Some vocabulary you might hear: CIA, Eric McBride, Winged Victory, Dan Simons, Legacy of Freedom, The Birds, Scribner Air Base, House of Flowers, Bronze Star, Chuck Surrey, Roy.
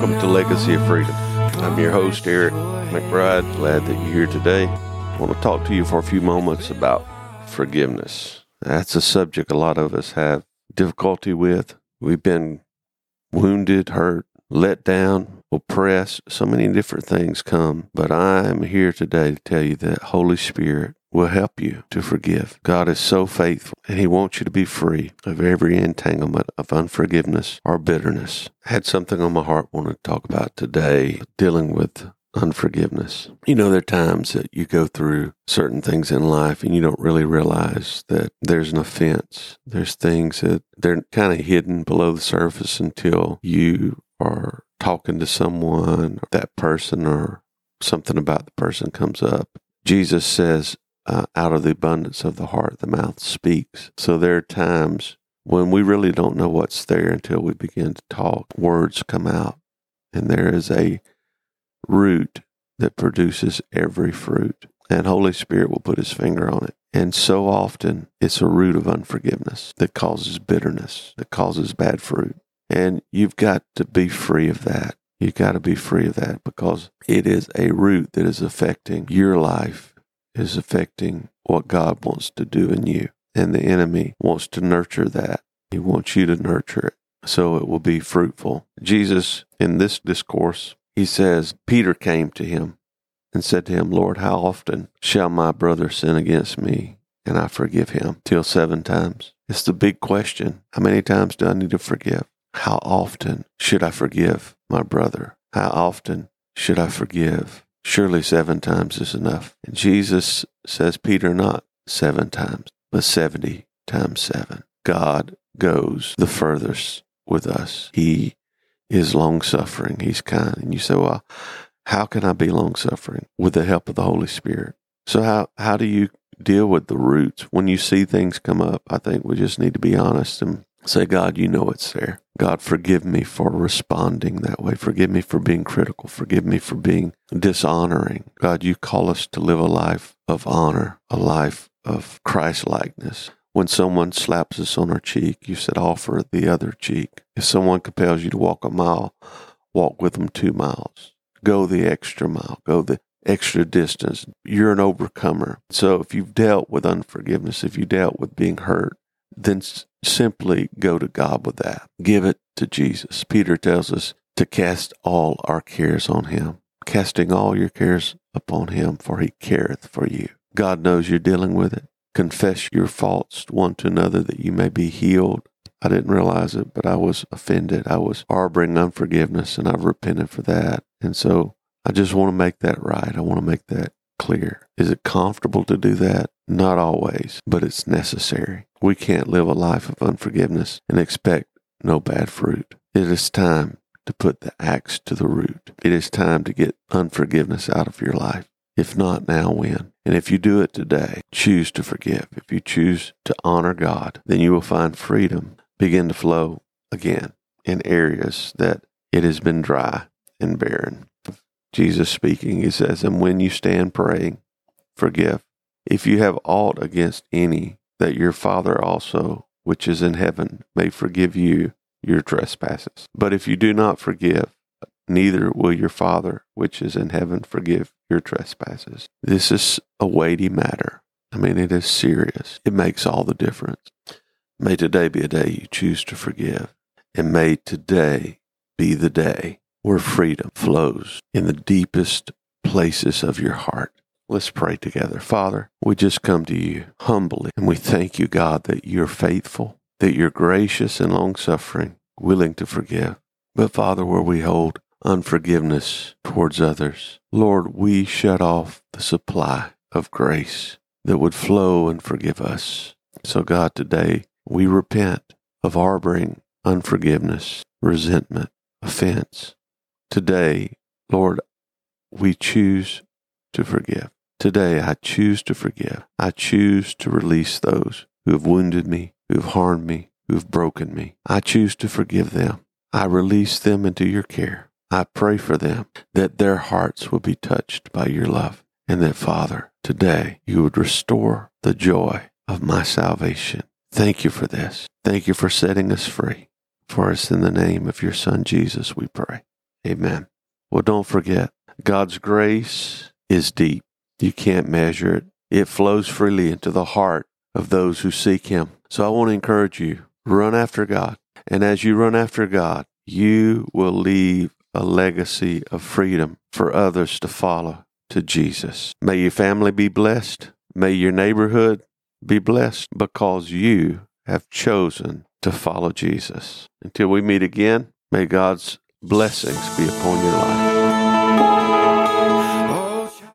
Welcome to Legacy of Freedom. I'm your host, Eric McBride. Glad that you're here today. I want to talk to you for a few moments about forgiveness. That's a subject a lot of us have difficulty with. We've been wounded, hurt, let down, oppressed. So many different things come. But I'm here today to tell you that Holy Spirit will help you to forgive. God is so faithful, and He wants you to be free of every entanglement of unforgiveness or bitterness. I had something on my heart I wanted to talk about today, dealing with unforgiveness. You know, there are times that you go through certain things in life and you don't really realize that there's an offense. There's things that they're kind of hidden below the surface until you are talking to someone, that person, or something about the person comes up. Jesus says, out of the abundance of the heart, the mouth speaks. So there are times when we really don't know what's there until we begin to talk. Words come out, and there is a root that produces every fruit, and Holy Spirit will put His finger on it. And so often it's a root of unforgiveness that causes bitterness, that causes bad fruit. And you've got to be free of that. You've got to be free of that, because it is a root that is affecting your life, is affecting what God wants to do in you. And the enemy wants to nurture that. He wants you to nurture it so it will be fruitful. Jesus, in this discourse, He says, Peter came to Him and said to Him, Lord, how often shall my brother sin against me and I forgive him? Till 7 times. It's the big question. How many times do I need to forgive? How often should I forgive my brother? How often should I forgive? Surely 7 times is enough. And Jesus says, Peter, not 7 times, but 70 times 7. God goes the furthest with us. He is long-suffering. He's kind. And you say, well, how can I be long-suffering? With the help of the Holy Spirit. So how do you deal with the roots? When you see things come up, I think we just need to be honest and say, God, you know it's there. God, forgive me for responding that way. Forgive me for being critical. Forgive me for being dishonoring. God, you call us to live a life of honor, a life of Christ-likeness. When someone slaps us on our cheek, you said, offer the other cheek. If someone compels you to walk a mile, walk with them 2 miles. Go the extra mile. Go the extra distance. You're an overcomer. So if you've dealt with unforgiveness, if you dealt with being hurt, then simply go to God with that. Give it to Jesus. Peter tells us to cast all our cares on Him, casting all your cares upon Him, for He careth for you. God knows you're dealing with it. Confess your faults one to another that you may be healed. I didn't realize it, but I was offended. I was harboring unforgiveness, and I've repented for that. And so I just want to make that right. I want to make that clear. Is it comfortable to do that? Not always, but it's necessary. We can't live a life of unforgiveness and expect no bad fruit. It is time to put the axe to the root. It is time to get unforgiveness out of your life. If not now, when? And if you do it today, choose to forgive. If you choose to honor God, then you will find freedom begin to flow again in areas that it has been dry and barren. Jesus speaking, He says, and when you stand praying, forgive. If you have aught against any, that your Father also, which is in heaven, may forgive you your trespasses. But if you do not forgive, neither will your Father, which is in heaven, forgive your trespasses. This is a weighty matter. I mean, it is serious. It makes all the difference. May today be a day you choose to forgive. And may today be the day where freedom flows in the deepest places of your heart. Let's pray together. Father, we just come to you humbly, and we thank you, God, that you're faithful, that you're gracious and long-suffering, willing to forgive. But, Father, where we hold unforgiveness towards others, Lord, we shut off the supply of grace that would flow and forgive us. So, God, today we repent of harboring unforgiveness, resentment, offense. Today, Lord, we choose to forgive. Today, I choose to forgive. I choose to release those who have wounded me, who have harmed me, who have broken me. I choose to forgive them. I release them into your care. I pray for them that their hearts will be touched by your love, and that, Father, today you would restore the joy of my salvation. Thank you for this. Thank you for setting us free. For us in the name of your Son, Jesus, we pray. Amen. Well, don't forget, God's grace is deep. You can't measure it. It flows freely into the heart of those who seek Him. So I want to encourage you, run after God. And as you run after God, you will leave a legacy of freedom for others to follow to Jesus. May your family be blessed. May your neighborhood be blessed because you have chosen to follow Jesus. Until we meet again, may God's blessings be upon your life.